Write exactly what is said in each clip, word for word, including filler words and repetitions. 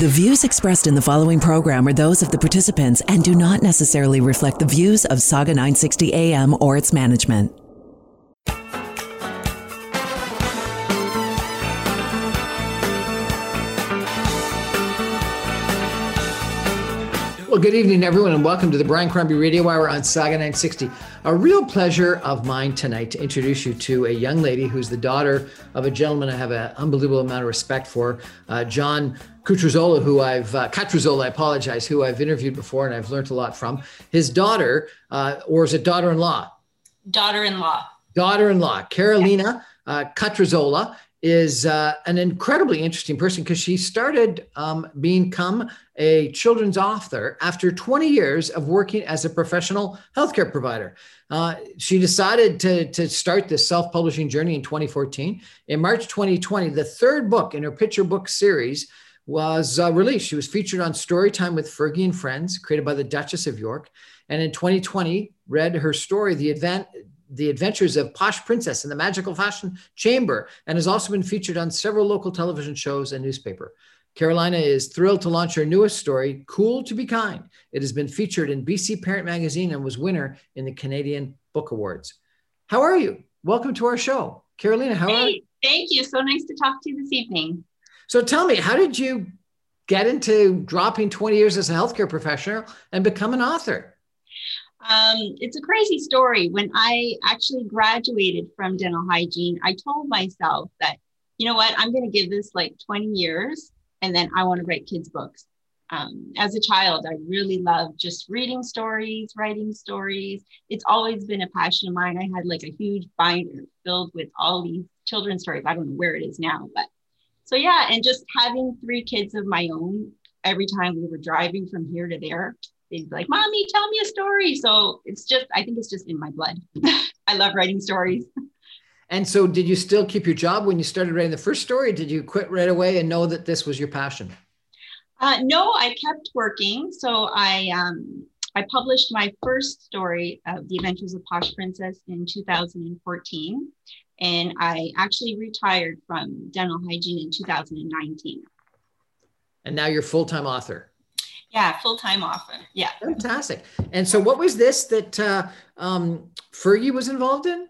The views expressed in the following program are those of the participants and do not necessarily reflect the views of Saga nine sixty A M or its management. Well, good evening, everyone, and welcome to the Brian Crombie Radio Hour on Saga nine sixty. A real pleasure of mine tonight to introduce you to a young lady who's the daughter of a gentleman I have an unbelievable amount of respect for, uh, John Cutrizzolo, who I've, uh, Cutrizzolo, I apologize, who I've interviewed before and I've learned a lot from. His daughter, uh, or is it daughter-in-law? Daughter-in-law. Daughter-in-law, Carolina uh, Cutrizzolo, is uh, an incredibly interesting person because she started um, become a children's author after twenty years of working as a professional healthcare provider. Uh, she decided to, to start this self-publishing journey in twenty fourteen. In March twenty twenty, the third book in her picture book series was uh, released. She was featured on Storytime with Fergie and Friends, created by the Duchess of York. And in twenty twenty, read her story, The Advent. The Adventures of Posh Princess in the Magical Fashion Chamber, and has also been featured on several local television shows and newspaper. Carolina is thrilled to launch her newest story, Cool to Be Kind. It has been featured in B C Parent Magazine and was winner in the Canadian Book Awards. How are you? Welcome to our show. Carolina, how hey, are you? Thank you. So nice to talk to you this evening. So tell me, how did you get into dropping twenty years as a healthcare professional and become an author? Um, it's a crazy story. When I actually graduated from dental hygiene, I told myself that, you know what, I'm going to give this like twenty years and then I want to write kids' books. Um, as a child, I really loved just reading stories, writing stories. It's always been a passion of mine. I had like a huge binder filled with all these children's stories. I don't know where it is now, but so yeah. And just having three kids of my own, every time we were driving from here to there, they'd be like, Mommy, tell me a story. So it's just, I think it's just in my blood. I love writing stories. And so did you still keep your job when you started writing the first story? Or did you quit right away and know that this was your passion? Uh, no, I kept working. So I um, I published my first story of The Adventures of Posh Princess in two thousand fourteen. And I actually retired from dental hygiene in two thousand nineteen. And now you're full-time author. Yeah, full-time author. Yeah. Fantastic. And so what was this that uh, um, Fergie was involved in?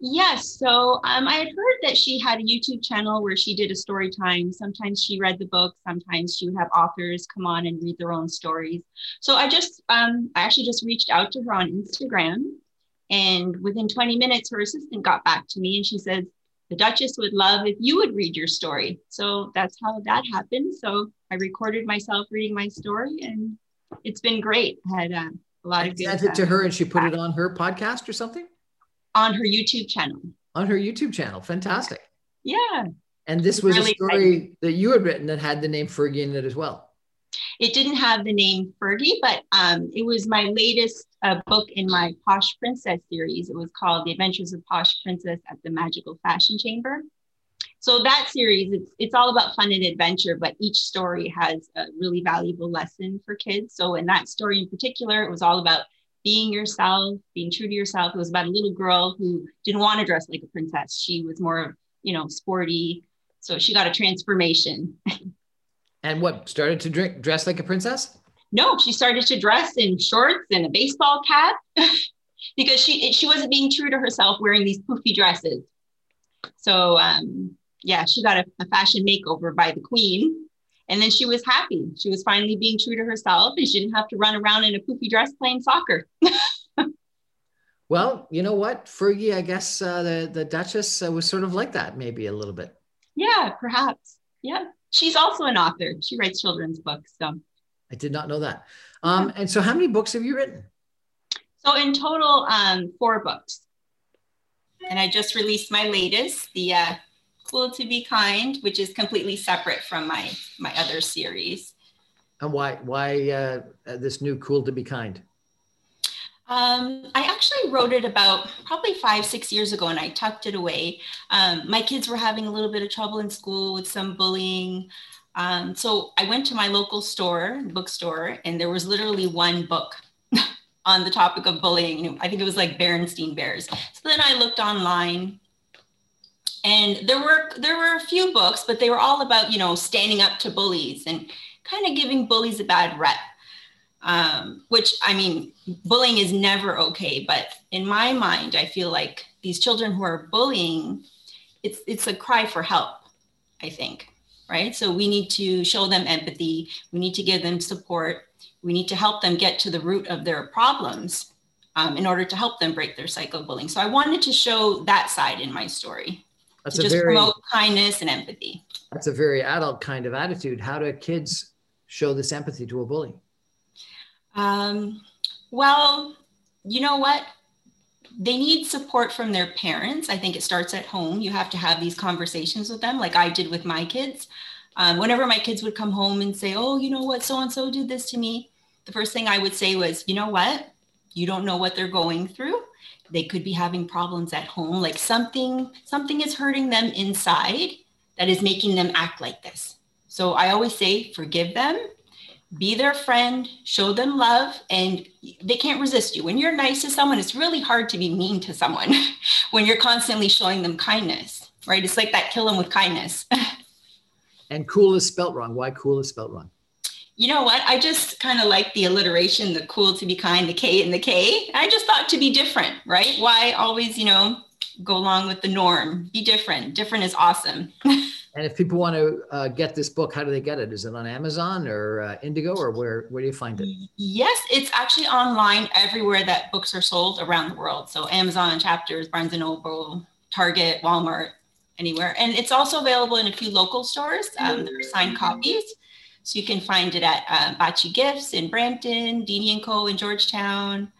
Yes. So um, I had heard that she had a YouTube channel where she did a story time. Sometimes she read the book. Sometimes she would have authors come on and read their own stories. So I just, um, I actually just reached out to her on Instagram. And within twenty minutes, her assistant got back to me and she said, the Duchess would love if you would read your story. So that's how that happened. So I recorded myself reading my story and it's been great. I had uh, a lot I of good sent it to her and she put it on her podcast or something? On her YouTube channel. On her YouTube channel. Fantastic. Yeah. And this was really a story exciting. That you had written that had the name Fergie in it as well. It didn't have the name Fergie, but um, it was my latest uh, book in my Posh Princess series. It was called The Adventures of Posh Princess at the Magical Fashion Chamber. So that series, it's, it's all about fun and adventure, but each story has a really valuable lesson for kids. So in that story in particular, it was all about being yourself, being true to yourself. It was about a little girl who didn't want to dress like a princess. She was more, you know, sporty. So she got a transformation. And what, started to drink, dress like a princess? No, she started to dress in shorts and a baseball cap because she she wasn't being true to herself wearing these poofy dresses. So um, yeah, she got a, a fashion makeover by the queen and then she was happy. She was finally being true to herself and she didn't have to run around in a poofy dress playing soccer. Well, you know what, Fergie, I guess uh, the, the Duchess uh, was sort of like that maybe a little bit. Yeah, perhaps, yeah. She's also an author. She writes children's books. So I did not know that. Um, and so how many books have you written? So in total, um, four books. And I just released my latest, the uh, Cool to Be Kind, which is completely separate from my my other series. And why why uh, this new Cool to Be Kind? Um, I actually wrote it about probably five, six years ago, and I tucked it away. Um, my kids were having a little bit of trouble in school with some bullying. Um, so I went to my local store, bookstore, and there was literally one book on the topic of bullying. I think it was like Berenstain Bears. So then I looked online, and there were there were a few books, but they were all about, you know, standing up to bullies and kind of giving bullies a bad rep. Um, which, I mean, bullying is never okay, but in my mind, I feel like these children who are bullying, it's it's a cry for help, I think, right? So we need to show them empathy. We need to give them support. We need to help them get to the root of their problems um, in order to help them break their cycle of bullying. So I wanted to show that side in my story. That's to just very, promote kindness and empathy. That's a very adult kind of attitude. How do kids show this empathy to a bully? Um, well, you know what? They need support from their parents. I think it starts at home. You have to have these conversations with them, like I did with my kids. Um, whenever my kids would come home and say, oh, you know what, so-and-so did this to me, the first thing I would say was, you know what? You don't know what they're going through. They could be having problems at home. Like something, something is hurting them inside that is making them act like this. So I always say, forgive them. Be their friend, show them love, and they can't resist you. When you're nice to someone, it's really hard to be mean to someone when you're constantly showing them kindness, right? It's like that kill them with kindness. And cool is spelt wrong. Why cool is spelt wrong? You know what? I just kind of like the alliteration, the cool to be kind, the K and the K. I just thought to be different, right? Why always, you know, go along with the norm, be different. Different is awesome. And if people want to uh, get this book, how do they get it? Is it on Amazon or uh, Indigo, or where, where do you find it? Yes, it's actually online everywhere that books are sold around the world. So Amazon, Chapters, Barnes and Noble, Target, Walmart, anywhere. And it's also available in a few local stores. Um, there are signed copies. So you can find it at uh, Bacci Gifts in Brampton, Dini and Co. in Georgetown,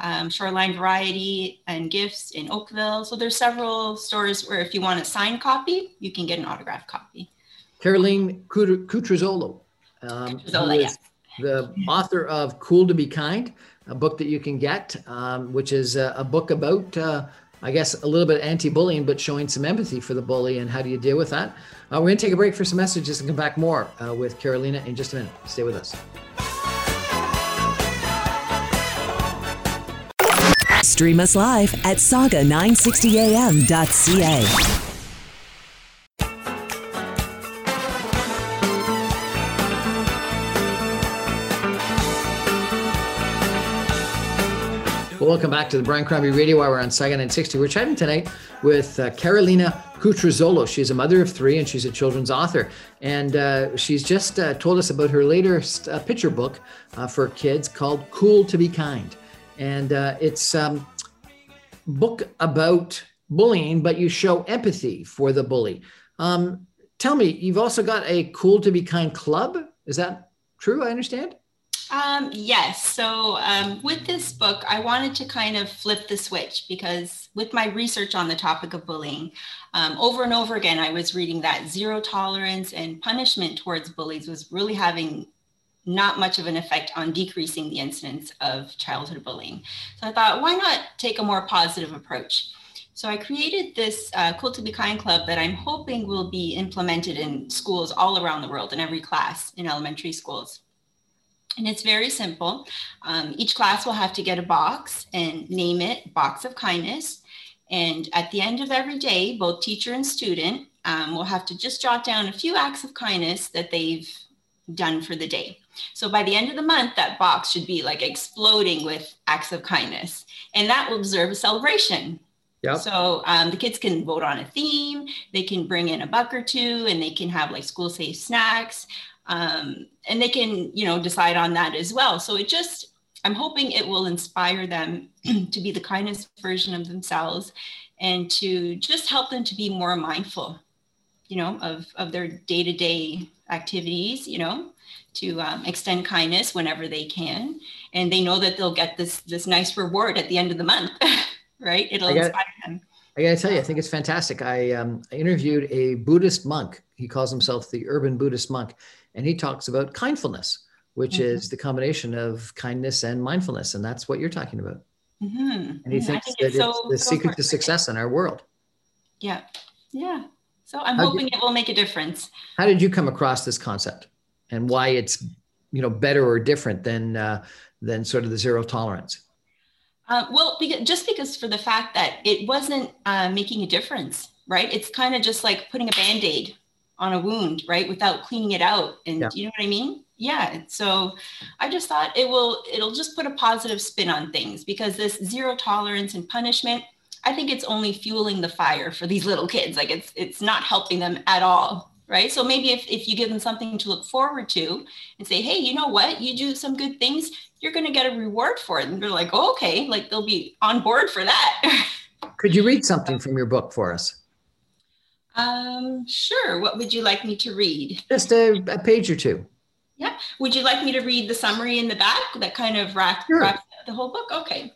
um, Shoreline Variety and Gifts in Oakville. So there's several stores where if you want a signed copy, you can get an autographed copy. Carolina Cutrizzolo, um, Cutrizzolo, yeah. The author of Cool to Be Kind, a book that you can get, um, which is a, a book about, uh, I guess, a little bit anti-bullying, but showing some empathy for the bully and how do you deal with that. Uh, we're going to take a break for some messages and come back more uh, with Carolina in just a minute. Stay with us. Stream us live at saga nine sixty a m dot c a. Well, welcome back to the Brian Crombie Radio Hour on Saga nine sixty. We're chatting tonight with uh, Carolina Cutrizzolo. She's a mother of three and she's a children's author. And uh, she's just uh, told us about her latest uh, picture book uh, for kids called Cool to Be Kind. And uh, it's a um, book about bullying, but you show empathy for the bully. Um, tell me, you've also got a Cool to Be Kind Club. Is that true? I understand. Um, yes. So um, with this book, I wanted to kind of flip the switch because with my research on the topic of bullying, um, over and over again, I was reading that zero tolerance and punishment towards bullies was really having not much of an effect on decreasing the incidence of childhood bullying. So I thought, why not take a more positive approach? So I created this uh, Cool to Be Kind Club that I'm hoping will be implemented in schools all around the world, in every class in elementary schools. And it's very simple. Um, each class will have to get a box and name it Box of Kindness. And at the end of every day, both teacher and student um, will have to just jot down a few acts of kindness that they've done for the day. So by the end of the month, that box should be like exploding with acts of kindness, and that will deserve a celebration. Yep. So um, the kids can vote on a theme, they can bring in a buck or two, and they can have like school safe snacks. Um, and they can, you know, decide on that as well. So it just, I'm hoping it will inspire them to be the kindest version of themselves and to just help them to be more mindful, you know, of, of their day-to-day activities, you know, to um, extend kindness whenever they can. And they know that they'll get this, this nice reward at the end of the month, right? It'll inspire them. I gotta tell you, I think it's fantastic. I, um, I interviewed a Buddhist monk. He calls himself the urban Buddhist monk, and he talks about kindfulness, which mm-hmm. is the combination of kindness and mindfulness. And that's what you're talking about. Mm-hmm. And he yeah, thinks that it's, so, it's the so secret to success in our world. Yeah. Yeah. So I'm how hoping did, it will make a difference. How did you come across this concept and why it's, you know, better or different than, uh, than sort of the zero tolerance? Uh, well, because, just because for the fact that it wasn't uh, making a difference, right? It's kind of just like putting a Band-Aid on a wound, right? Without cleaning it out. And yeah. you know what I mean? Yeah. So I just thought it will, it'll just put a positive spin on things, because this zero tolerance and punishment, I think it's only fueling the fire for these little kids. Like it's, it's not helping them at all. Right. So maybe if, if you give them something to look forward to and say, hey, you know what, you do some good things, you're going to get a reward for it. And they're like, oh, okay. Like they'll be on board for that. Could you read something from your book for us? Um, sure. What would you like me to read? Just a, a page or two. Yeah. Would you like me to read the summary in the back that kind of wraps, sure. wraps up the whole book? Okay.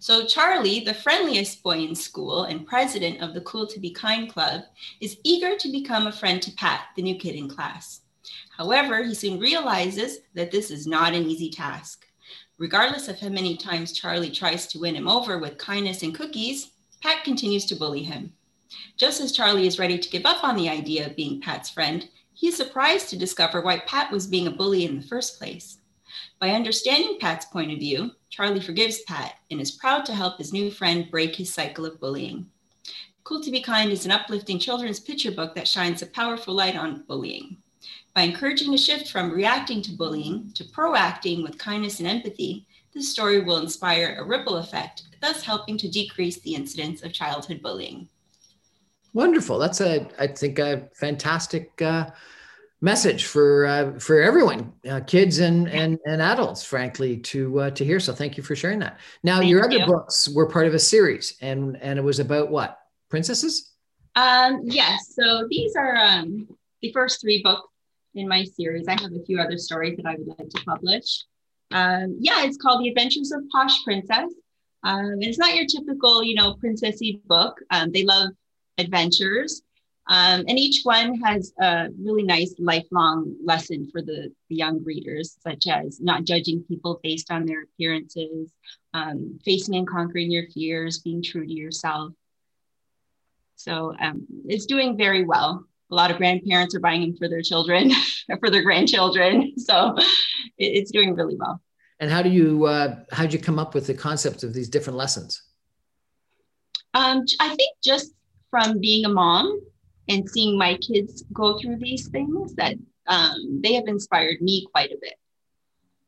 So Charlie, the friendliest boy in school and president of the Cool to Be Kind Club, is eager to become a friend to Pat, the new kid in class. However, he soon realizes that this is not an easy task. Regardless of how many times Charlie tries to win him over with kindness and cookies, Pat continues to bully him. Just as Charlie is ready to give up on the idea of being Pat's friend, he is surprised to discover why Pat was being a bully in the first place. By understanding Pat's point of view, Charlie forgives Pat and is proud to help his new friend break his cycle of bullying. Cool to Be Kind is an uplifting children's picture book that shines a powerful light on bullying. By encouraging a shift from reacting to bullying to proacting with kindness and empathy, this story will inspire a ripple effect, thus helping to decrease the incidence of childhood bullying. Wonderful. That's a, I think, a fantastic uh, message for uh, for everyone, uh, kids and, and and adults, frankly, to uh, to hear. So thank you for sharing that. Now, thank your other you. books were part of a series, and and it was about what? Princesses? Um, yes. So these are um, the first three books in my series. I have a few other stories that I would like to publish. Um, yeah, it's called The Adventures of Posh Princess. Um, it's not your typical, you know, princessy book. Um, they love adventures. Um, and each one has a really nice lifelong lesson for the, the young readers, such as not judging people based on their appearances, um, facing and conquering your fears, being true to yourself. So um, it's doing very well. A lot of grandparents are buying them for their children, for their grandchildren. So it, it's doing really well. And how do you, uh, how'd you come up with the concept of these different lessons? Um, I think just from being a mom and seeing my kids go through these things, that um, they have inspired me quite a bit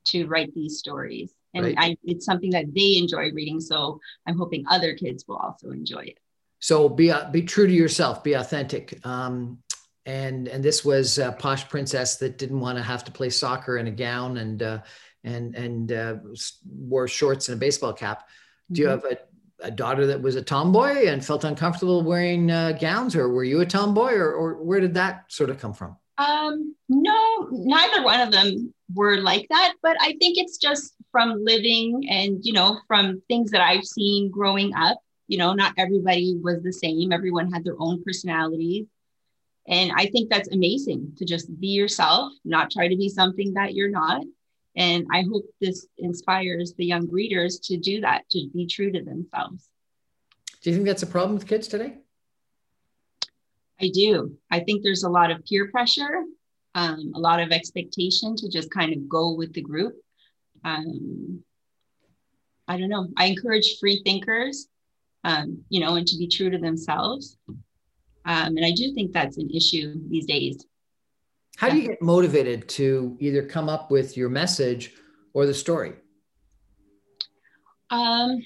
to write these stories. And right. I, it's something that they enjoy reading. So I'm hoping other kids will also enjoy it. So be, uh, be true to yourself, be authentic. Um, and, and this was a posh princess that didn't want to have to play soccer in a gown and, uh, and, and uh, wore shorts and a baseball cap. Do mm-hmm. you have a a daughter that was a tomboy and felt uncomfortable wearing uh, gowns, or were you a tomboy, or, or where did that sort of come from? Um, no, neither one of them were like that, but I think it's just from living and, you know, from things that I've seen growing up. You know, not everybody was the same. Everyone had their own personalities. And I think that's amazing to just be yourself, not try to be something that you're not. And I hope this inspires the young readers to do that, to be true to themselves. Do you think that's a problem with kids today? I do. I think there's a lot of peer pressure, um, a lot of expectation to just kind of go with the group. Um, I don't know. I encourage free thinkers, um, you know, and to be true to themselves. Um, and I do think that's an issue these days. How do you get motivated to either come up with your message or the story? Um,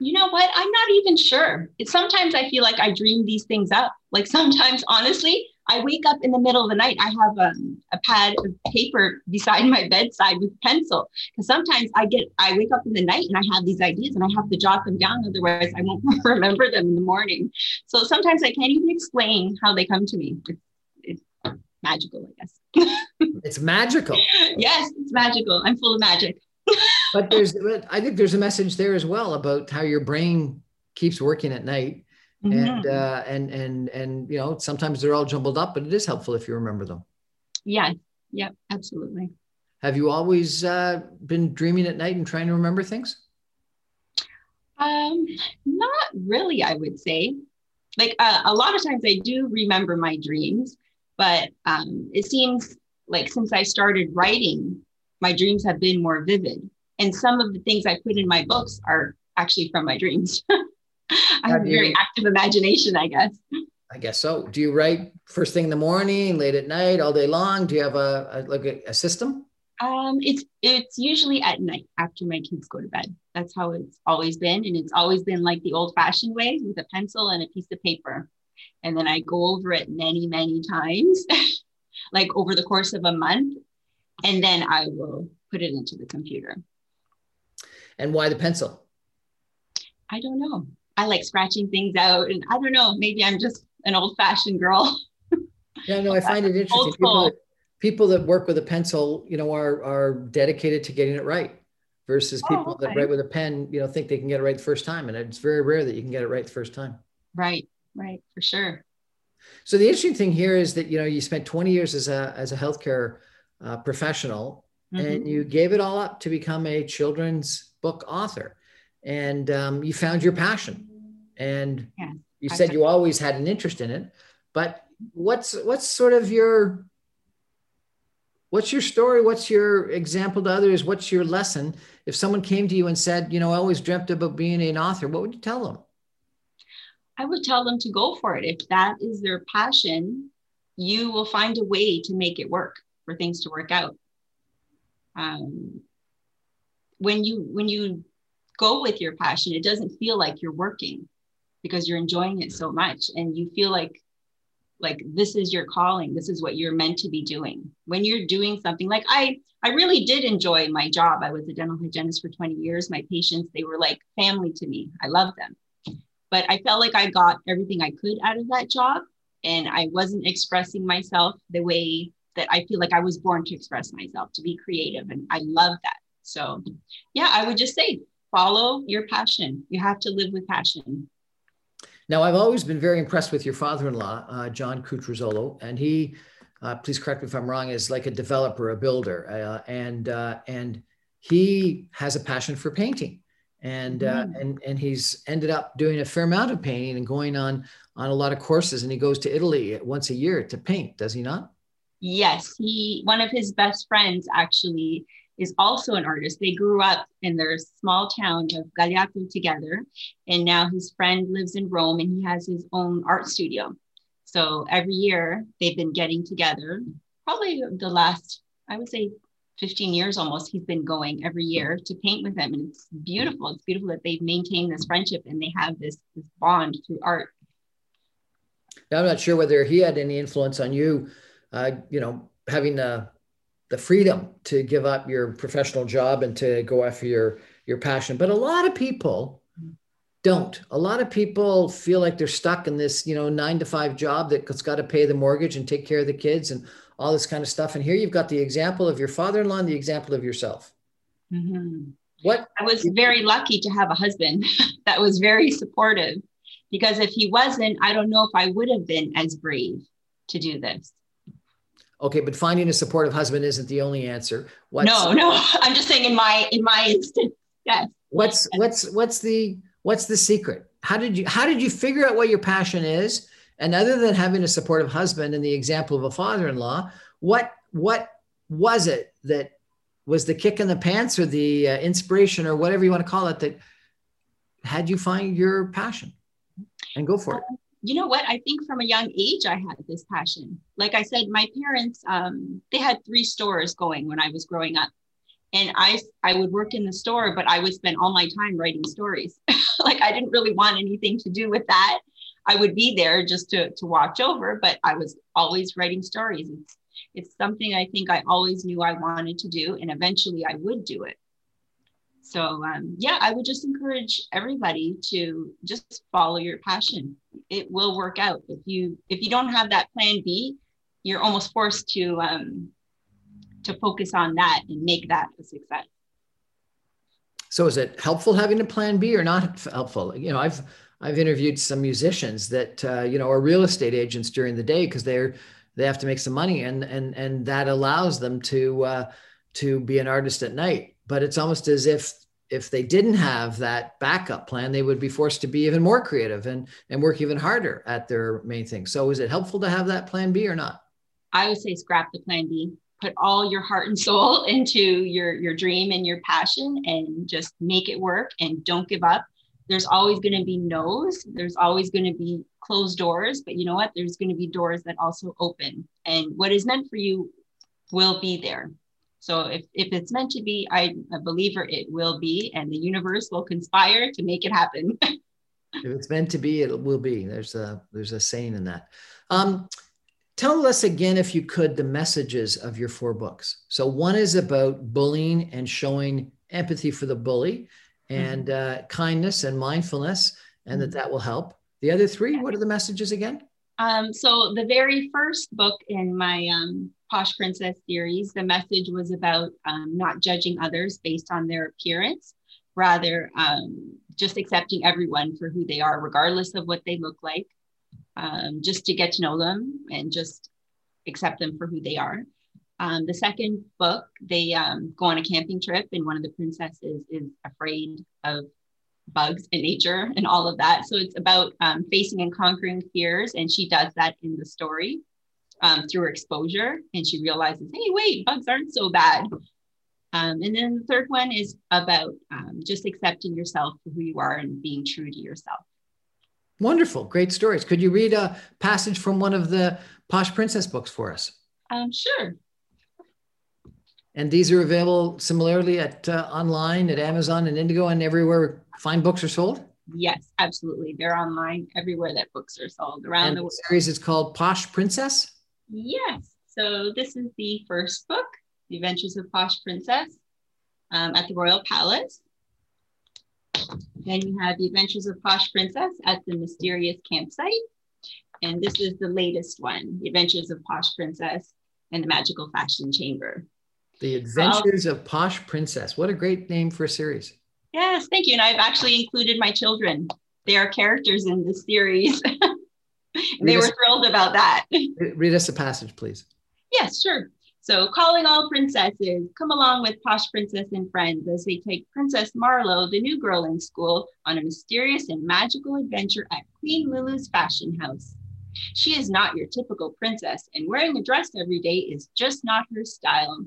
you know what? I'm not even sure. It's sometimes I feel like I dream these things up. Like sometimes, honestly, I wake up in the middle of the night. I have a, a pad of paper beside my bedside with pencil. Because sometimes I get, I wake up in the night and I have these ideas and I have to jot them down. Otherwise, I won't remember them in the morning. So sometimes I can't even explain how they come to me. Magical, I guess. It's magical. Yes, it's magical. I'm full of magic. But there's, I think there's a message there as well about how your brain keeps working at night. Mm-hmm. And, uh, and, and, and, you know, sometimes they're all jumbled up, but it is helpful if you remember them. Yeah. Yeah, absolutely. Have you always uh, been dreaming at night and trying to remember things? Um, not really, I would say. Like uh, a lot of times I do remember my dreams, but um, it seems like since I started writing, my dreams have been more vivid. And some of the things I put in my books are actually from my dreams. I have a very active imagination, I guess. I guess so. Do you write first thing in the morning, late at night, all day long? Do you have a, a like a, a system? Um, it's it's usually at night after my kids go to bed. That's how it's always been. And it's always been like the old fashioned way with a pencil and a piece of paper. And then I go over it many, many times, like over the course of a month. And then I will put it into the computer. And why the pencil? I don't know. I like scratching things out. And I don't know, maybe I'm just an old fashioned girl. Yeah, no, I find it interesting. People that, people that work with a pencil, you know, are, are dedicated to getting it right versus people oh, okay. that write with a pen, you know, think they can get it right the first time. And it's very rare that you can get it right the first time. Right. Right. For sure. So the interesting thing here is that, you know, you spent twenty years as a, as a healthcare uh, professional, mm-hmm. and you gave it all up to become a children's book author. And um, you found your passion, and yeah, you said you always had an interest in it. But what's what's sort of your what's your story? What's your example to others? What's your lesson? If someone came to you and said, you know, I always dreamt about being an author, what would you tell them? I would tell them to go for it. If that is their passion, you will find a way to make it work, for things to work out. Um, when you when you go with your passion, it doesn't feel like you're working because you're enjoying it so much, and you feel like like this is your calling, this is what you're meant to be doing. When you're doing something like I I really did enjoy my job. I was a dental hygienist for twenty years. My patients, they were like family to me. I loved them, but I felt like I got everything I could out of that job, and I wasn't expressing myself the way that I feel like I was born to express myself, to be creative, and I love that. So yeah, I would just say follow your passion. You have to live with passion. Now, I've always been very impressed with your father-in-law, uh, John Cutrizzolo, and he, uh, please correct me if I'm wrong, is like a developer, a builder, uh, and uh, and he has a passion for painting, and uh, mm. and and he's ended up doing a fair amount of painting and going on on a lot of courses, and he goes to Italy once a year to paint, does he not? Yes, he. One of his best friends actually is also an artist. They grew up in their small town of Galliato together. And now his friend lives in Rome and he has his own art studio. So every year they've been getting together, probably the last, I would say fifteen years almost, he's been going every year to paint with them. And it's beautiful. It's beautiful that they've maintained this friendship and they have this, this bond through art. Now, I'm not sure whether he had any influence on you, uh, you know, having a the freedom to give up your professional job and to go after your, your passion. But a lot of people don't. A lot of people feel like they're stuck in this, you know, nine to five job that's got to pay the mortgage and take care of the kids and all this kind of stuff. And here you've got the example of your father-in-law and the example of yourself. Mm-hmm. What I was very lucky to have a husband that was very supportive, because if he wasn't, I don't know if I would have been as brave to do this. Okay, but finding a supportive husband isn't the only answer. What's, no, no, I'm just saying in my in my instance, yes. What's what's what's the what's the secret? How did you how did you figure out what your passion is? And other than having a supportive husband and the example of a father-in-law, what what was it that was the kick in the pants or the uh, inspiration or whatever you want to call it that had you find your passion and go for it? You know what? I think from a young age, I had this passion. Like I said, my parents, um, they had three stores going when I was growing up. And I, I would work in the store, but I would spend all my time writing stories. Like I didn't really want anything to do with that. I would be there just to, to watch over, but I was always writing stories. It's, it's something I think I always knew I wanted to do. And eventually I would do it. So um, yeah, I would just encourage everybody to just follow your passion. It will work out. If you if you don't have that plan B, you're almost forced to um, to focus on that and make that a success. So is it helpful having a plan B or not helpful? You know, I've I've interviewed some musicians that, uh, you know, are real estate agents during the day because they're, they have to make some money, and, and, and that allows them to, uh, to be an artist at night. But it's almost as if, if they didn't have that backup plan, they would be forced to be even more creative and, and work even harder at their main thing. So is it helpful to have that plan B or not? I would say scrap the plan B, put all your heart and soul into your, your dream and your passion, and just make it work and don't give up. There's always going to be no's. There's always going to be closed doors, but you know what? There's going to be doors that also open, and what is meant for you will be there. So if, if it's meant to be, I'm a believer it will be, and the universe will conspire to make it happen. If it's meant to be, it will be. There's a, there's a saying in that. Um, Tell us again, if you could, the messages of your four books. So one is about bullying and showing empathy for the bully, and mm-hmm. uh, kindness and mindfulness, and mm-hmm. that that will help. The other three, yeah. What are the messages again? Um, so the very first book in my um, Posh Princess series, the message was about um, not judging others based on their appearance, rather um, just accepting everyone for who they are, regardless of what they look like. Um, just to get to know them and just accept them for who they are. Um, the second book, they um, go on a camping trip, and one of the princesses is afraid of bugs and nature and all of that. So it's about um, facing and conquering fears, and she does that in the story um, through exposure, and she realizes, hey, wait, bugs aren't so bad. Um, and then the third one is about um, just accepting yourself for who you are and being true to yourself. Wonderful. Great stories. Could you read a passage from one of the Posh Princess books for us? Um, sure. And these are available similarly at uh, online, at Amazon and Indigo, and everywhere fine books are sold? Yes, absolutely. They're online everywhere that books are sold around and the world. The series is called Posh Princess? Yes. So this is the first book, The Adventures of Posh Princess um, at the Royal Palace. Then you have The Adventures of Posh Princess at the Mysterious Campsite. And this is the latest one, The Adventures of Posh Princess and the Magical Fashion Chamber. The Adventures so, of Posh Princess. What a great name for a series. Yes, thank you. And I've actually included my children. They are characters in this series. They were thrilled about that. Read us a passage, please. Yes, sure. So, calling all princesses, come along with Posh Princess and Friends as they take Princess Marlowe, the new girl in school, on a mysterious and magical adventure at Queen Lulu's fashion house. She is not your typical princess, and wearing a dress every day is just not her style.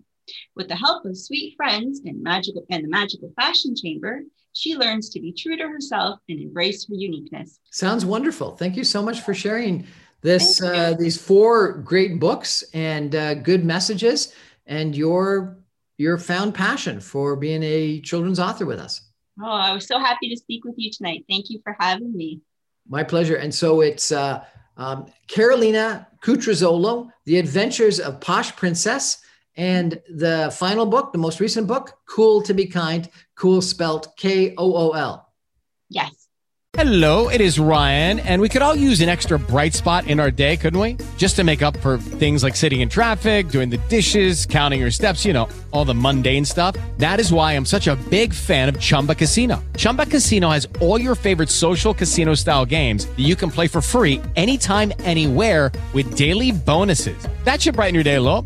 With the help of sweet friends and magical and the magical fashion chamber, she learns to be true to herself and embrace her uniqueness. Sounds wonderful. Thank you so much for sharing This, uh, these four great books and uh, good messages, and your your found passion for being a children's author with us. Oh, I was so happy to speak with you tonight. Thank you for having me. My pleasure. And so it's uh, um, Carolina Cutrizzolo, The Adventures of Posh Princess, and the final book, the most recent book, Cool to Be Kind, cool spelled K O O L. Yes. Hello, it is Ryan, and we could all use an extra bright spot in our day, couldn't we? Just to make up for things like sitting in traffic, doing the dishes, counting your steps, you know, all the mundane stuff. That is why I'm such a big fan of Chumba Casino. Chumba Casino has all your favorite social casino-style games that you can play for free anytime, anywhere, with daily bonuses. That should brighten your day a little.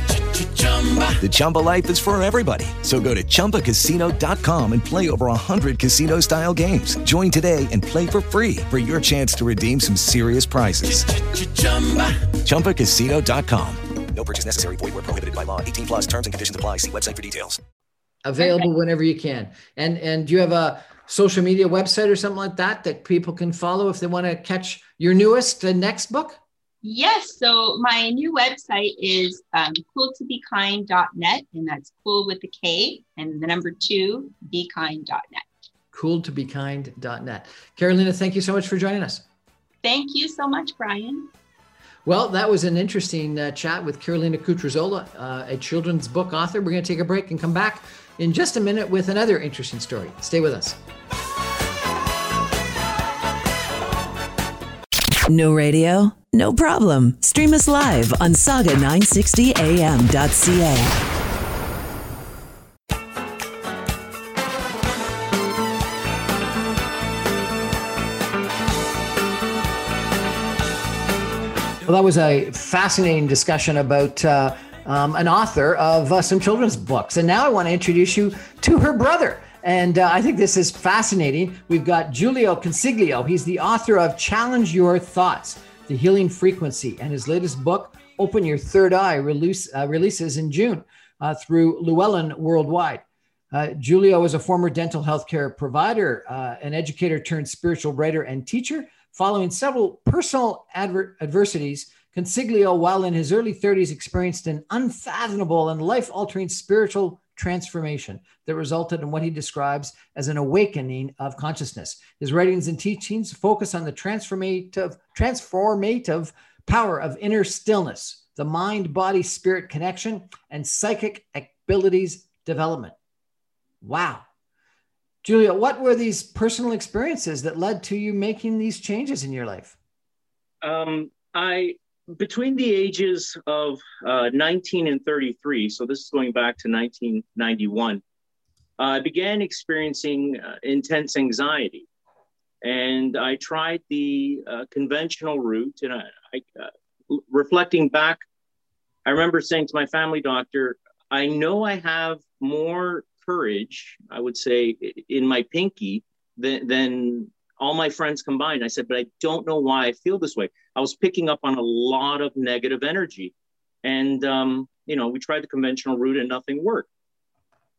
The Chumba life is for everybody. So go to chumba casino dot com and play over one hundred casino-style games. Join today and play for free for your chance to redeem some serious prizes. Ch-ch-chumba. chumba casino dot com. No purchase necessary. Void where prohibited by law. eighteen plus terms and conditions apply. See website for details. Available whenever you can. And, and do you have a social media website or something like that that people can follow if they want to catch your newest and next book? Yes, so my new website is um, cool to be kind dot net, and that's cool with a K, and the number two, be kind dot net. cool to be kind dot net. Carolina, thank you so much for joining us. Thank you so much, Brian. Well, that was an interesting uh, chat with Carolina Cutrizzolo, uh, a children's book author. We're going to take a break and come back in just a minute with another interesting story. Stay with us. No radio? No problem. Stream us live on saga nine sixty a m dot c a. Well, that was a fascinating discussion about uh, um, an author of uh, some children's books. And now I want to introduce you to her brother. And uh, I think this is fascinating. We've got Giulio Consiglio. He's the author of Challenge Your Thoughts, The Healing Frequency. And his latest book, Open Your Third Eye, release, uh, releases in June uh, through Llewellyn Worldwide. Uh, Giulio is a former dental health care provider, uh, an educator turned spiritual writer and teacher. Following several personal adver- adversities, Consiglio, while in his early thirties, experienced an unfathomable and life-altering spiritual transformation that resulted in what he describes as an awakening of consciousness. His writings and teachings focus on the transformative, transformative power of inner stillness, the mind-body-spirit connection, and psychic abilities development. Wow. Giulio, what were these personal experiences that led to you making these changes in your life? Um, I, between the ages of uh, nineteen and thirty-three, so this is going back to nineteen ninety-one, uh, I began experiencing uh, intense anxiety. And I tried the uh, conventional route. And I, I uh, reflecting back, I remember saying to my family doctor, I know I have more courage, I would say, in my pinky than, than all my friends combined. I said, but I don't know why I feel this way. I was picking up on a lot of negative energy. And, um, you know, we tried the conventional route and nothing worked.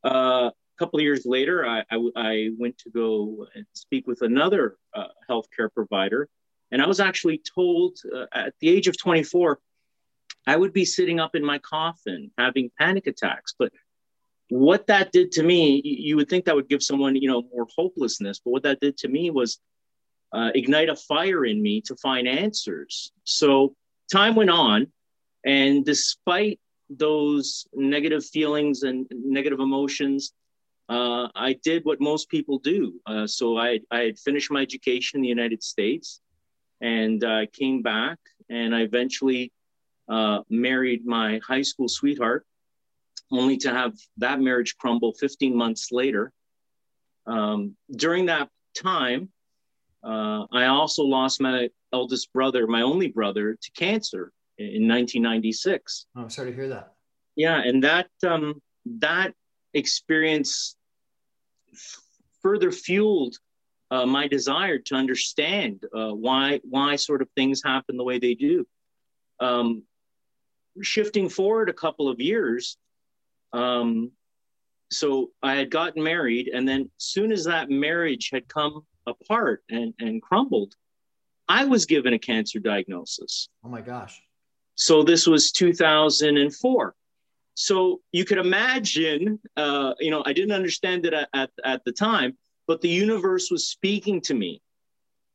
Uh, a couple of years later, I, I, I went to go and speak with another uh, healthcare provider. And I was actually told uh, at the age of twenty-four, I would be sitting up in my coffin having panic attacks. But what that did to me, you would think that would give someone, you know, more hopelessness. But what that did to me was uh, ignite a fire in me to find answers. So time went on. And despite those negative feelings and negative emotions, uh, I did what most people do. Uh, so I, I had finished my education in the United States and I uh, came back and I eventually uh, married my high school sweetheart, only to have that marriage crumble fifteen months later. Um, during that time, uh, I also lost my eldest brother, my only brother, to cancer in nineteen ninety-six. Oh, I'm sorry to hear that. Yeah, and that um, that experience f- further fueled uh, my desire to understand uh, why why sort of things happen the way they do. Um, shifting forward a couple of years, Um, so I had gotten married, and then soon as that marriage had come apart and, and crumbled, I was given a cancer diagnosis. Oh my gosh. So this was two thousand four. So you could imagine, uh, you know, I didn't understand it at, at, at the time, but the universe was speaking to me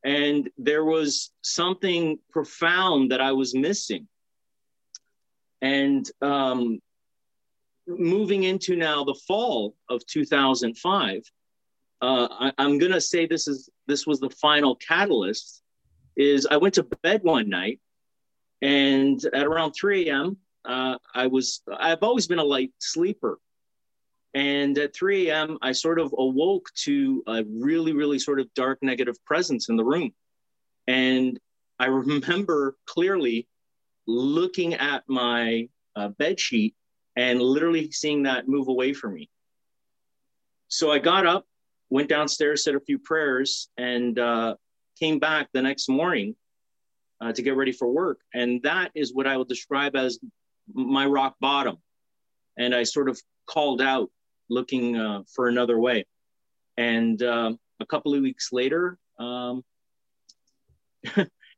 and there was something profound that I was missing. And, um, moving into now the fall of two thousand five, uh, I, I'm going to say this is this was the final catalyst, is I went to bed one night and at around three a.m., uh, I was, I've always been a light sleeper. And at three a.m., I sort of awoke to a really, really sort of dark negative presence in the room. And I remember clearly looking at my uh, bed sheet and literally seeing that move away from me. So I got up, went downstairs, said a few prayers, and uh, came back the next morning uh, to get ready for work. And that is what I will describe as my rock bottom. And I sort of called out looking uh, for another way. And uh, a couple of weeks later, um,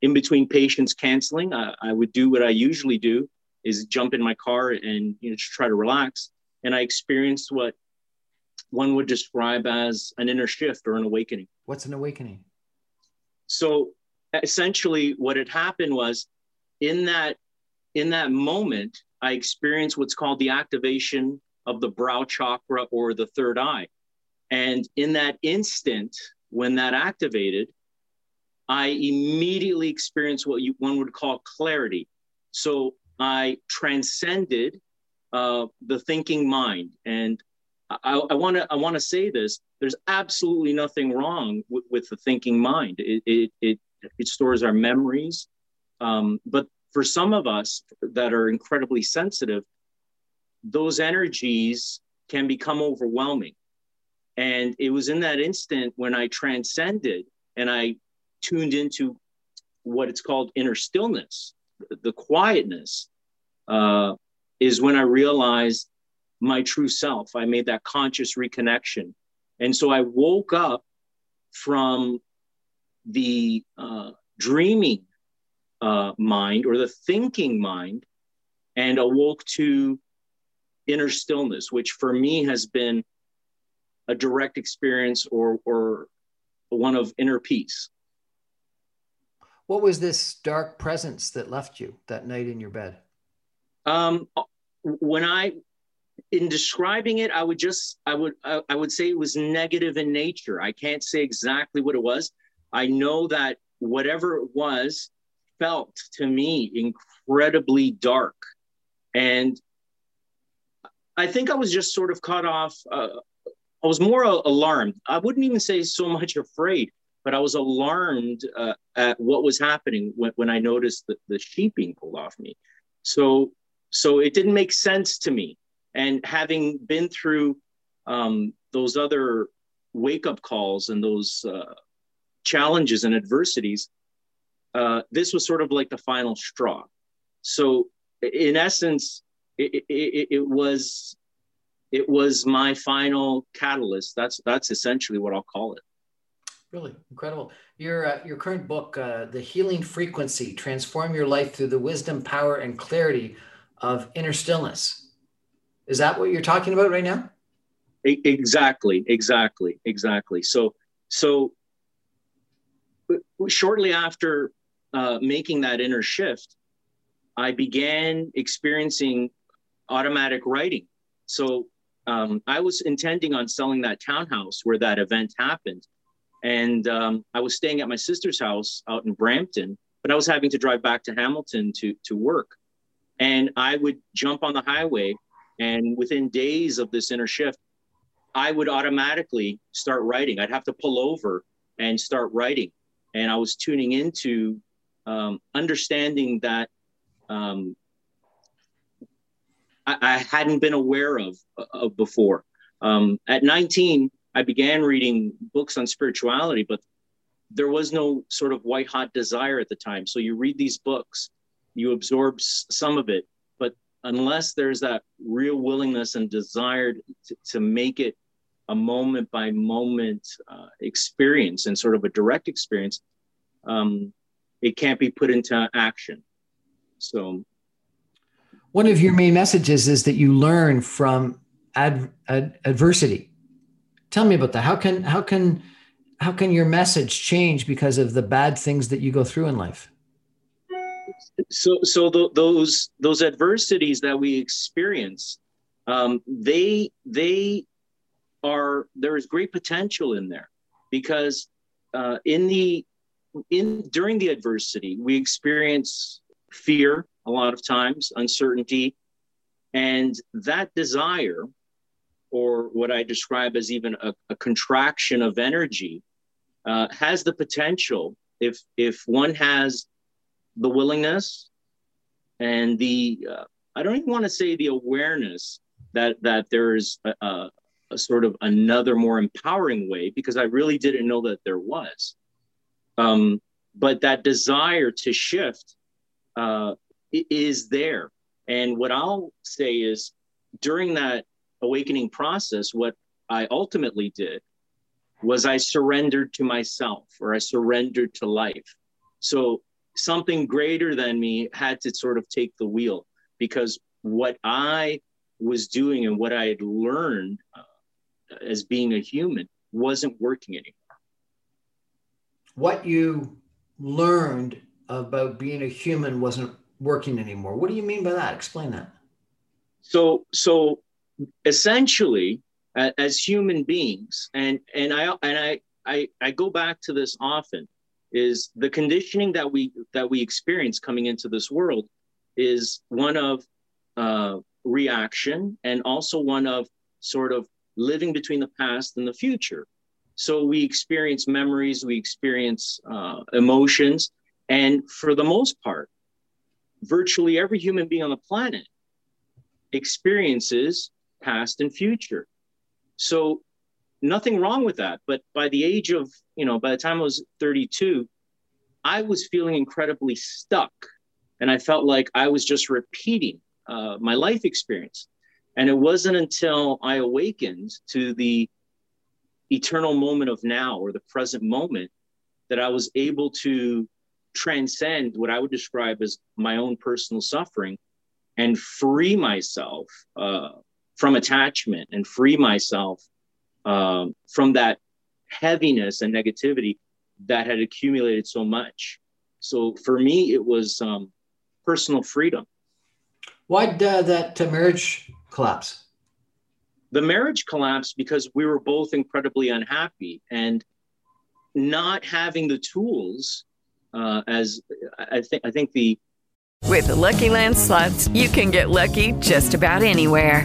in between patients canceling, I, I would do what I usually do, is jump in my car and, you know, just try to relax. And I experienced what one would describe as an inner shift or an awakening. What's an awakening? So essentially what had happened was in that in that moment, I experienced what's called the activation of the brow chakra or the third eye. And in that instant, when that activated, I immediately experienced what you, one would call clarity. So I transcended uh, the thinking mind. And I, I want to I want to say this: there's absolutely nothing wrong w- with the thinking mind. It it it, it stores our memories, um, but for some of us that are incredibly sensitive, those energies can become overwhelming. And it was in that instant when I transcended and I tuned into what it's called inner stillness, the quietness, uh, is when I realized my true self. I made that conscious reconnection. And so I woke up from the uh, dreaming uh, mind or the thinking mind and awoke to inner stillness, which for me has been a direct experience or, or one of inner peace. What was this dark presence that left you that night in your bed? Um, when I, in describing it, I would just, I would, I, I would say it was negative in nature. I can't say exactly what it was. I know that whatever it was felt to me incredibly dark. And I think I was just sort of cut off. Uh, I was more alarmed. I wouldn't even say so much afraid, but I was alarmed uh, at what was happening when, when I noticed the, the sheet being pulled off me. So, so it didn't make sense to me. And having been through um, those other wake-up calls and those uh, challenges and adversities, uh, this was sort of like the final straw. So in essence, it, it, it was it was my final catalyst. That's that's essentially what I'll call it. Really incredible. Your uh, your current book, uh, The Healing Frequency, Transform Your Life Through the Wisdom, Power, and Clarity of Inner Stillness. Is that what you're talking about right now? Exactly, exactly, exactly. So, so shortly after uh, making that inner shift, I began experiencing automatic writing. So um, I was intending on selling that townhouse where that event happened. And um, I was staying at my sister's house out in Brampton, but I was having to drive back to Hamilton to, to work. And I would jump on the highway, and within days of this inner shift, I would automatically start writing. I'd have to pull over and start writing. And I was tuning into um, understanding that um, I, I hadn't been aware of, of before. Um, at nineteen, I began reading books on spirituality, but there was no sort of white hot desire at the time. So you read these books, you absorb s- some of it, but unless there's that real willingness and desire to, to make it a moment by moment uh, experience and sort of a direct experience, um, it can't be put into action. So one of your main messages is that you learn from ad, ad, adversity. Tell me about that. How can, how can, how can your message change because of the bad things that you go through in life? So, so th- those those adversities that we experience, um, they they are there is great potential in there, because uh, in the in during the adversity we experience fear a lot of times, uncertainty, and that desire, or what I describe as even a, a contraction of energy, uh, has the potential if if one has the willingness and the, uh, I don't even want to say the awareness that that there is a, a, a sort of another more empowering way, because I really didn't know that there was. Um, but that desire to shift uh, is there. And what I'll say is during that awakening process, what I ultimately did was I surrendered to myself, or I surrendered to life. So something greater than me had to sort of take the wheel, because what I was doing and what I had learned uh, as being a human wasn't working anymore. What you learned about being a human wasn't working anymore. What do you mean by that? Explain that. So, so essentially, uh, as human beings, and and I and I, I I go back to this often, is the conditioning that we that we experience coming into this world is one of uh, reaction, and also one of sort of living between the past and the future. So we experience memories, we experience uh, emotions, and for the most part, virtually every human being on the planet experiences past and future. So nothing wrong with that. But by the age of, you know, by the time I was thirty-two, I was feeling incredibly stuck. And I felt like I was just repeating uh, my life experience. And it wasn't until I awakened to the eternal moment of now, or the present moment, that I was able to transcend what I would describe as my own personal suffering and free myself uh, from attachment, and free myself uh, from that heaviness and negativity that had accumulated so much. So for me, it was um, personal freedom. Why'd uh, that uh, marriage collapse? The marriage collapsed because we were both incredibly unhappy, and not having the tools uh, as I think, I think the. With the Lucky Land Slots, you can get lucky just about anywhere.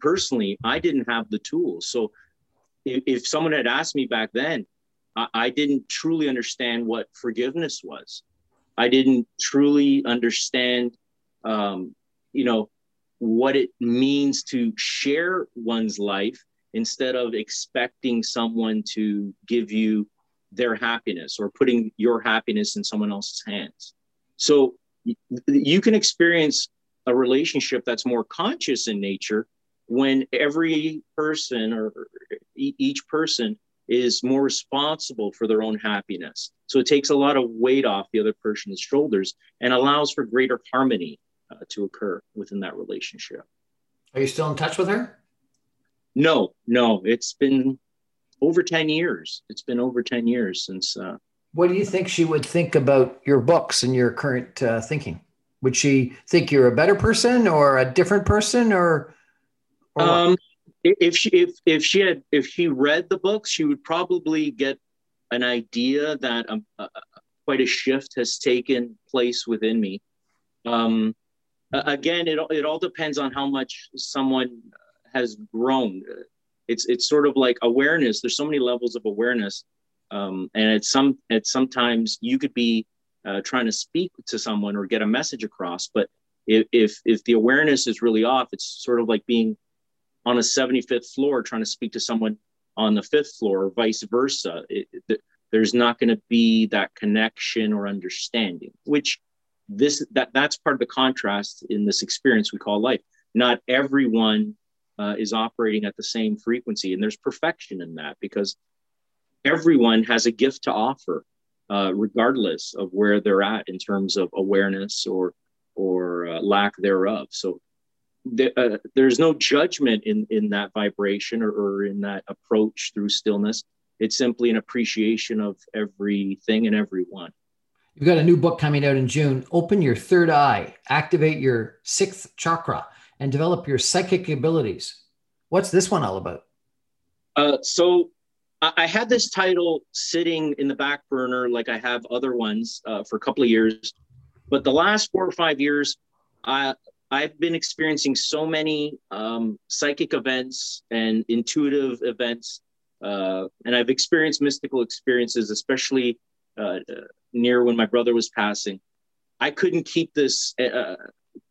personally, I didn't have the tools. So if, if someone had asked me back then, I, I didn't truly understand what forgiveness was. I didn't truly understand, um, you know, what it means to share one's life instead of expecting someone to give you their happiness, or putting your happiness in someone else's hands. So y- you can experience a relationship that's more conscious in nature when every person, or e- each person, is more responsible for their own happiness. So it takes a lot of weight off the other person's shoulders and allows for greater harmony uh, to occur within that relationship. Are you still in touch with her? No, no. It's been over ten years. It's been over ten years since. Uh, what do you think she would think about your books and your current uh, thinking? Would she think you're a better person, or a different person, or, or um, if she if if she had if she read the books, she would probably get an idea that um, uh, quite a shift has taken place within me. Um, again, it it all depends on how much someone has grown. It's it's sort of like awareness. There's so many levels of awareness, um, and it's some it's sometimes you could be. Uh, trying to speak to someone or get a message across. But if, if if the awareness is really off, it's sort of like being on a seventy-fifth floor trying to speak to someone on the fifth floor, or vice versa. It, it, there's not going to be that connection or understanding, which this that that's part of the contrast in this experience we call life. Not everyone uh, is operating at the same frequency, and there's perfection in that, because everyone has a gift to offer. Uh, regardless of where they're at in terms of awareness or or uh, lack thereof. So th- uh, there's no judgment in, in that vibration or, or in that approach through stillness. It's simply an appreciation of everything and everyone. You've got a new book coming out in June, Open Your Third Eye, Activate Your Sixth Chakra, and Develop Your Psychic Abilities. What's this one all about? Uh, so I had this title sitting in the back burner, like I have other ones, uh, for a couple of years, but the last four or five years, I, I've been experiencing so many um, psychic events and intuitive events, uh, and I've experienced mystical experiences, especially uh, near when my brother was passing. I couldn't keep this uh,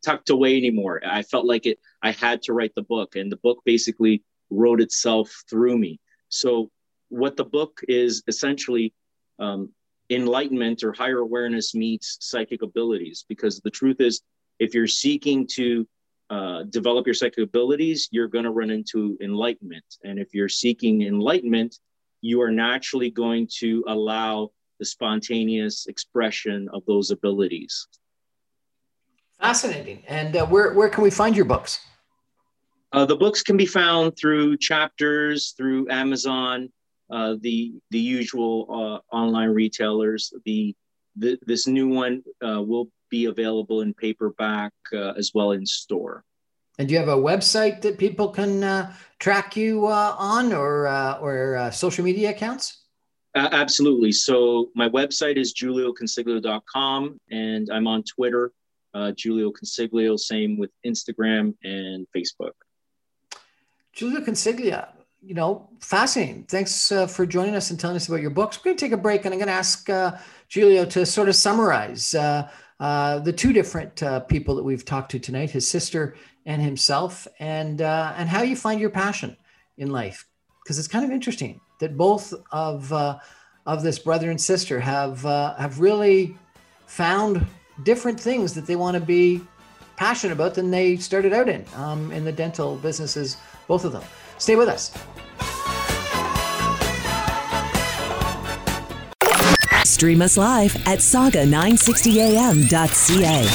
tucked away anymore. I felt like it. I had to write the book, and the book basically wrote itself through me. So what the book is essentially, um, enlightenment or higher awareness meets psychic abilities. Because the truth is, if you're seeking to uh, develop your psychic abilities, you're going to run into enlightenment. And if you're seeking enlightenment, you are naturally going to allow the spontaneous expression of those abilities. Fascinating. And uh, where, where can we find your books? Uh, the books can be found through Chapters, through Amazon, uh, the the usual uh, online retailers. The, the this new one uh, will be available in paperback uh, as well in store. And do you have a website that people can uh, track you uh, on, or uh, or uh, social media accounts? Uh, absolutely. So my website is julio consiglio dot com, and I'm on Twitter, uh, Giulio Consiglio. Same with Instagram and Facebook. Giulio Consiglio, you know, fascinating. Thanks uh, for joining us and telling us about your books. We're going to take a break, and I'm going to ask uh, Giulio to sort of summarize uh, uh, the two different uh, people that we've talked to tonight, his sister and himself, and uh, and how you find your passion in life. Because it's kind of interesting that both of uh, of this brother and sister have uh, have really found different things that they want to be passionate about than they started out in, um, in the dental businesses, both of them. Stay with us. Stream us live at saga nine sixty a m dot c a.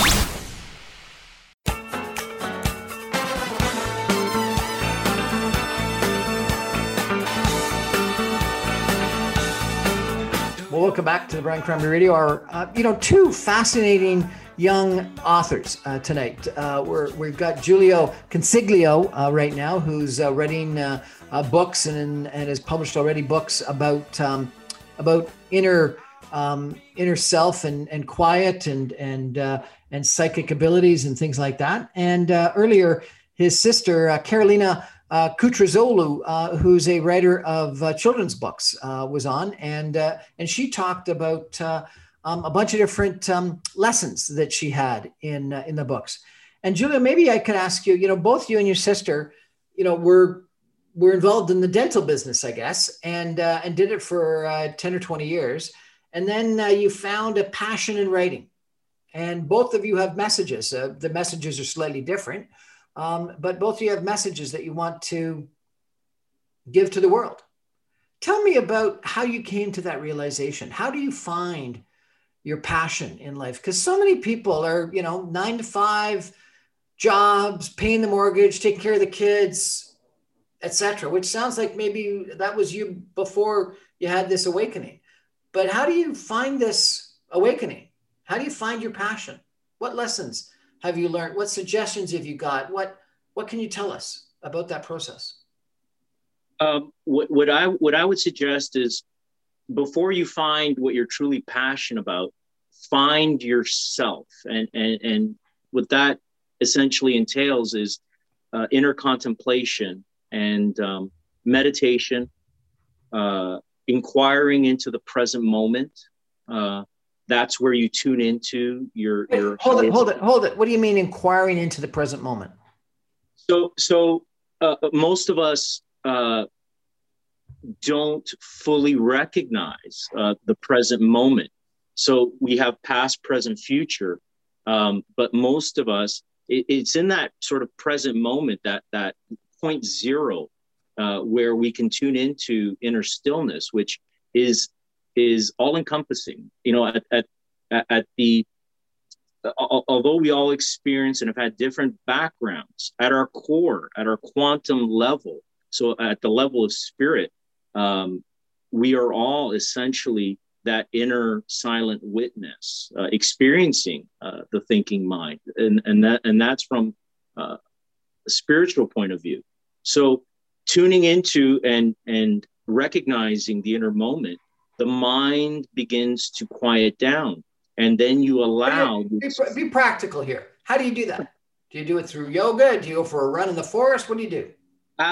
Welcome back to the Brian Crombie Radio Hour. Uh, you know, two fascinating young authors uh, tonight. Uh, we're, we've got Giulio Consiglio uh, right now, who's uh, writing uh, uh, books and and has published already books about um, about inner um, inner self and and quiet and and uh, and psychic abilities and things like that. And uh, earlier, his sister uh, Carolina Uh, Cutrizzolo, uh, who's a writer of uh, children's books, uh, was on, and uh, and she talked about uh, um, a bunch of different um, lessons that she had in uh, in the books. And Giulio, maybe I could ask you, you know, both you and your sister, you know, were were involved in the dental business, I guess, and uh, and did it for uh, ten or twenty years, and then uh, you found a passion in writing, and both of you have messages. Uh, the messages are slightly different. Um, but both of you have messages that you want to give to the world. Tell me about how you came to that realization. How do you find your passion in life? Because so many people are, you know, nine to five jobs, paying the mortgage, taking care of the kids, et cetera, which sounds like maybe that was you before you had this awakening. But how do you find this awakening? How do you find your passion? What lessons have you learned? What suggestions have you got? What what can you tell us about that process? Um, what, what I what I would suggest is, before you find what you're truly passionate about, find yourself, and and and what that essentially entails is uh, inner contemplation and um, meditation, uh, inquiring into the present moment. Uh, That's where you tune into your, your hold it, hold it, hold it. What do you mean inquiring into the present moment? So, so uh, most of us uh, don't fully recognize uh, the present moment. So we have past, present, future, um, but most of us, it, it's in that sort of present moment, that that point zero, uh, where we can tune into inner stillness, which is. is all-encompassing. You know, at at, at the, uh, although we all experience and have had different backgrounds, at our core, at our quantum level, so at the level of spirit, um, we are all essentially that inner silent witness, uh, experiencing uh, the thinking mind. And, and, that, and that's from uh, a spiritual point of view. So tuning into and, and recognizing the inner moment, the mind begins to quiet down, and then you allow. Be, be practical here. How do you do that? Do you do it through yoga? Do you go for a run in the forest? What do you do?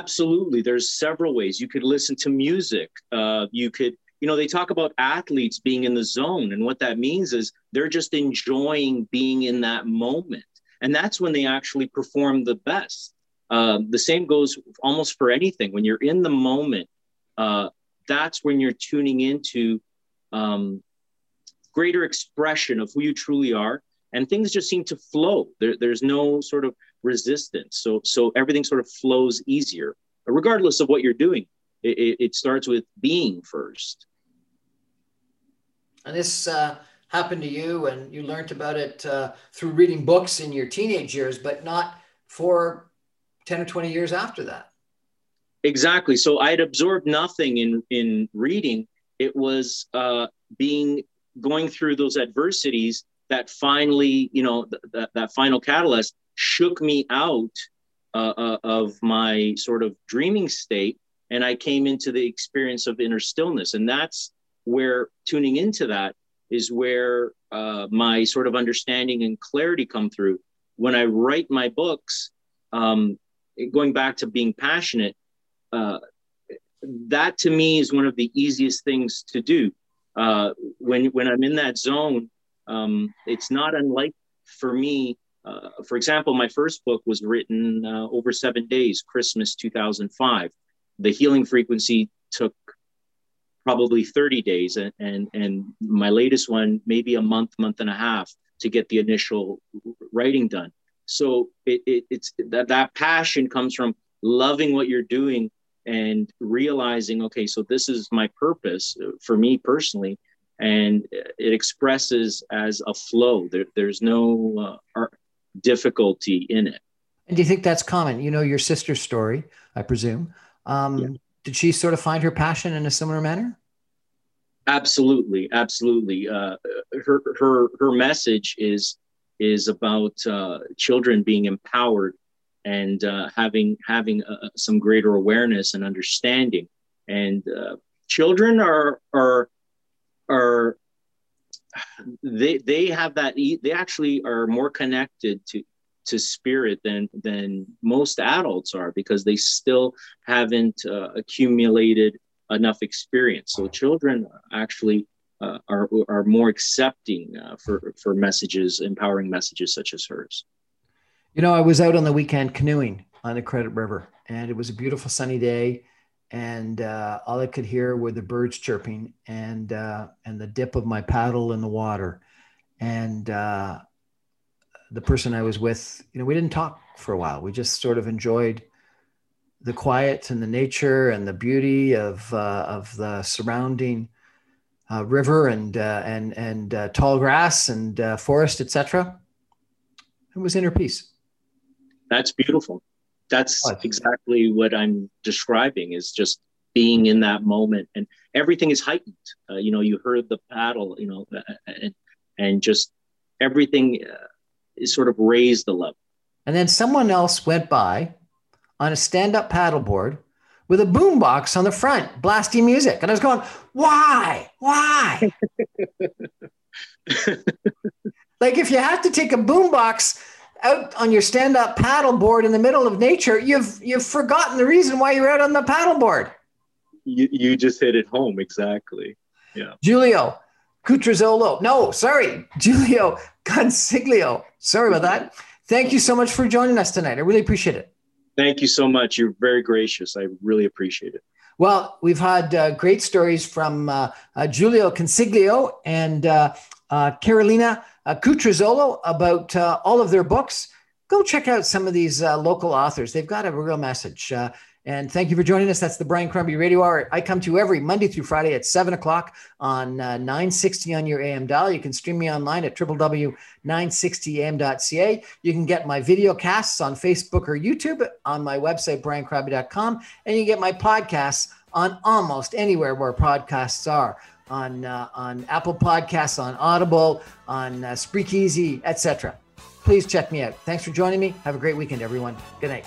Absolutely. There's several ways. You could listen to music. Uh, you could, you know, they talk about athletes being in the zone, and what that means is they're just enjoying being in that moment, and that's when they actually perform the best. Uh, the same goes almost for anything. When you're in the moment, uh, that's when you're tuning into um, greater expression of who you truly are, and things just seem to flow. There, there's no sort of resistance. So, so everything sort of flows easier, regardless of what you're doing. It, it, it starts with being first. And this uh, happened to you, and you learned about it uh, through reading books in your teenage years, but not for ten or twenty years after that. Exactly. So I'd absorbed nothing in, in reading. It was uh, being going through those adversities that finally, you know, th- th- that final catalyst shook me out uh, uh, of my sort of dreaming state. And I came into the experience of inner stillness. And that's where tuning into that is where uh, my sort of understanding and clarity come through. When I write my books, um, going back to being passionate, uh, that to me is one of the easiest things to do. Uh, when when I'm in that zone, um, it's not unlike for me. Uh, for example, my first book was written uh, over seven days, Christmas two thousand five. The Healing Frequency took probably thirty days, and, and and my latest one, maybe a month, month and a half to get the initial writing done. So it, it, it's that, that passion comes from loving what you're doing and realizing, okay, so this is my purpose for me personally. And it expresses as a flow. There, there's no uh, difficulty in it. And do you think that's common? You know, your sister's story, I presume. Um, yeah. Did she sort of find her passion in a similar manner? Absolutely, absolutely. Uh, her her her message is is about uh, children being empowered and uh, having having uh, some greater awareness and understanding. And uh, children are are are they they have that they actually are more connected to. to spirit than than most adults are, because they still haven't uh, accumulated enough experience. So children actually uh, are are more accepting uh, for for messages, empowering messages such as hers. You know, I was out on the weekend canoeing on the Credit River, and it was a beautiful sunny day, and uh, all I could hear were the birds chirping and uh, and the dip of my paddle in the water, and uh, the person I was with, you know, we didn't talk for a while. We just sort of enjoyed the quiet and the nature and the beauty of uh, of the surrounding uh, river and uh, and and uh, tall grass and uh, forest, et cetera. It was inner peace. That's beautiful. That's oh, exactly what I'm describing. Is just being in that moment, and everything is heightened. Uh, you know, you heard the paddle. You know, and and just everything. Uh, is sort of raised the level. And then someone else went by on a stand-up paddleboard with a boombox on the front, blasting music. And I was going, why? Why? Like if you have to take a boombox out on your stand-up paddleboard in the middle of nature, you've you've forgotten the reason why you're out on the paddleboard. You, you just hit it home, exactly. Yeah. Giulio Cutrizzolo. No, sorry. Giulio Consiglio. Sorry about that. Thank you so much for joining us tonight. I really appreciate it. Thank you so much. You're very gracious. I really appreciate it. Well, we've had uh, great stories from uh, uh, Giulio Consiglio and uh, uh, Carolina uh, Cutrizzolo about uh, all of their books. Go check out some of these uh, local authors. They've got a real message. Uh, And thank you for joining us. That's the Brian Crombie Radio Hour. I come to you every Monday through Friday at seven o'clock on uh, nine sixty on your A M dial. You can stream me online at w w w dot nine sixty a m dot c a. You can get my video casts on Facebook or YouTube, on my website, brian crombie dot com. And you get my podcasts on almost anywhere where podcasts are, on, uh, on Apple Podcasts, on Audible, on uh, Spreakeasy, et cetera. Please check me out. Thanks for joining me. Have a great weekend, everyone. Good night.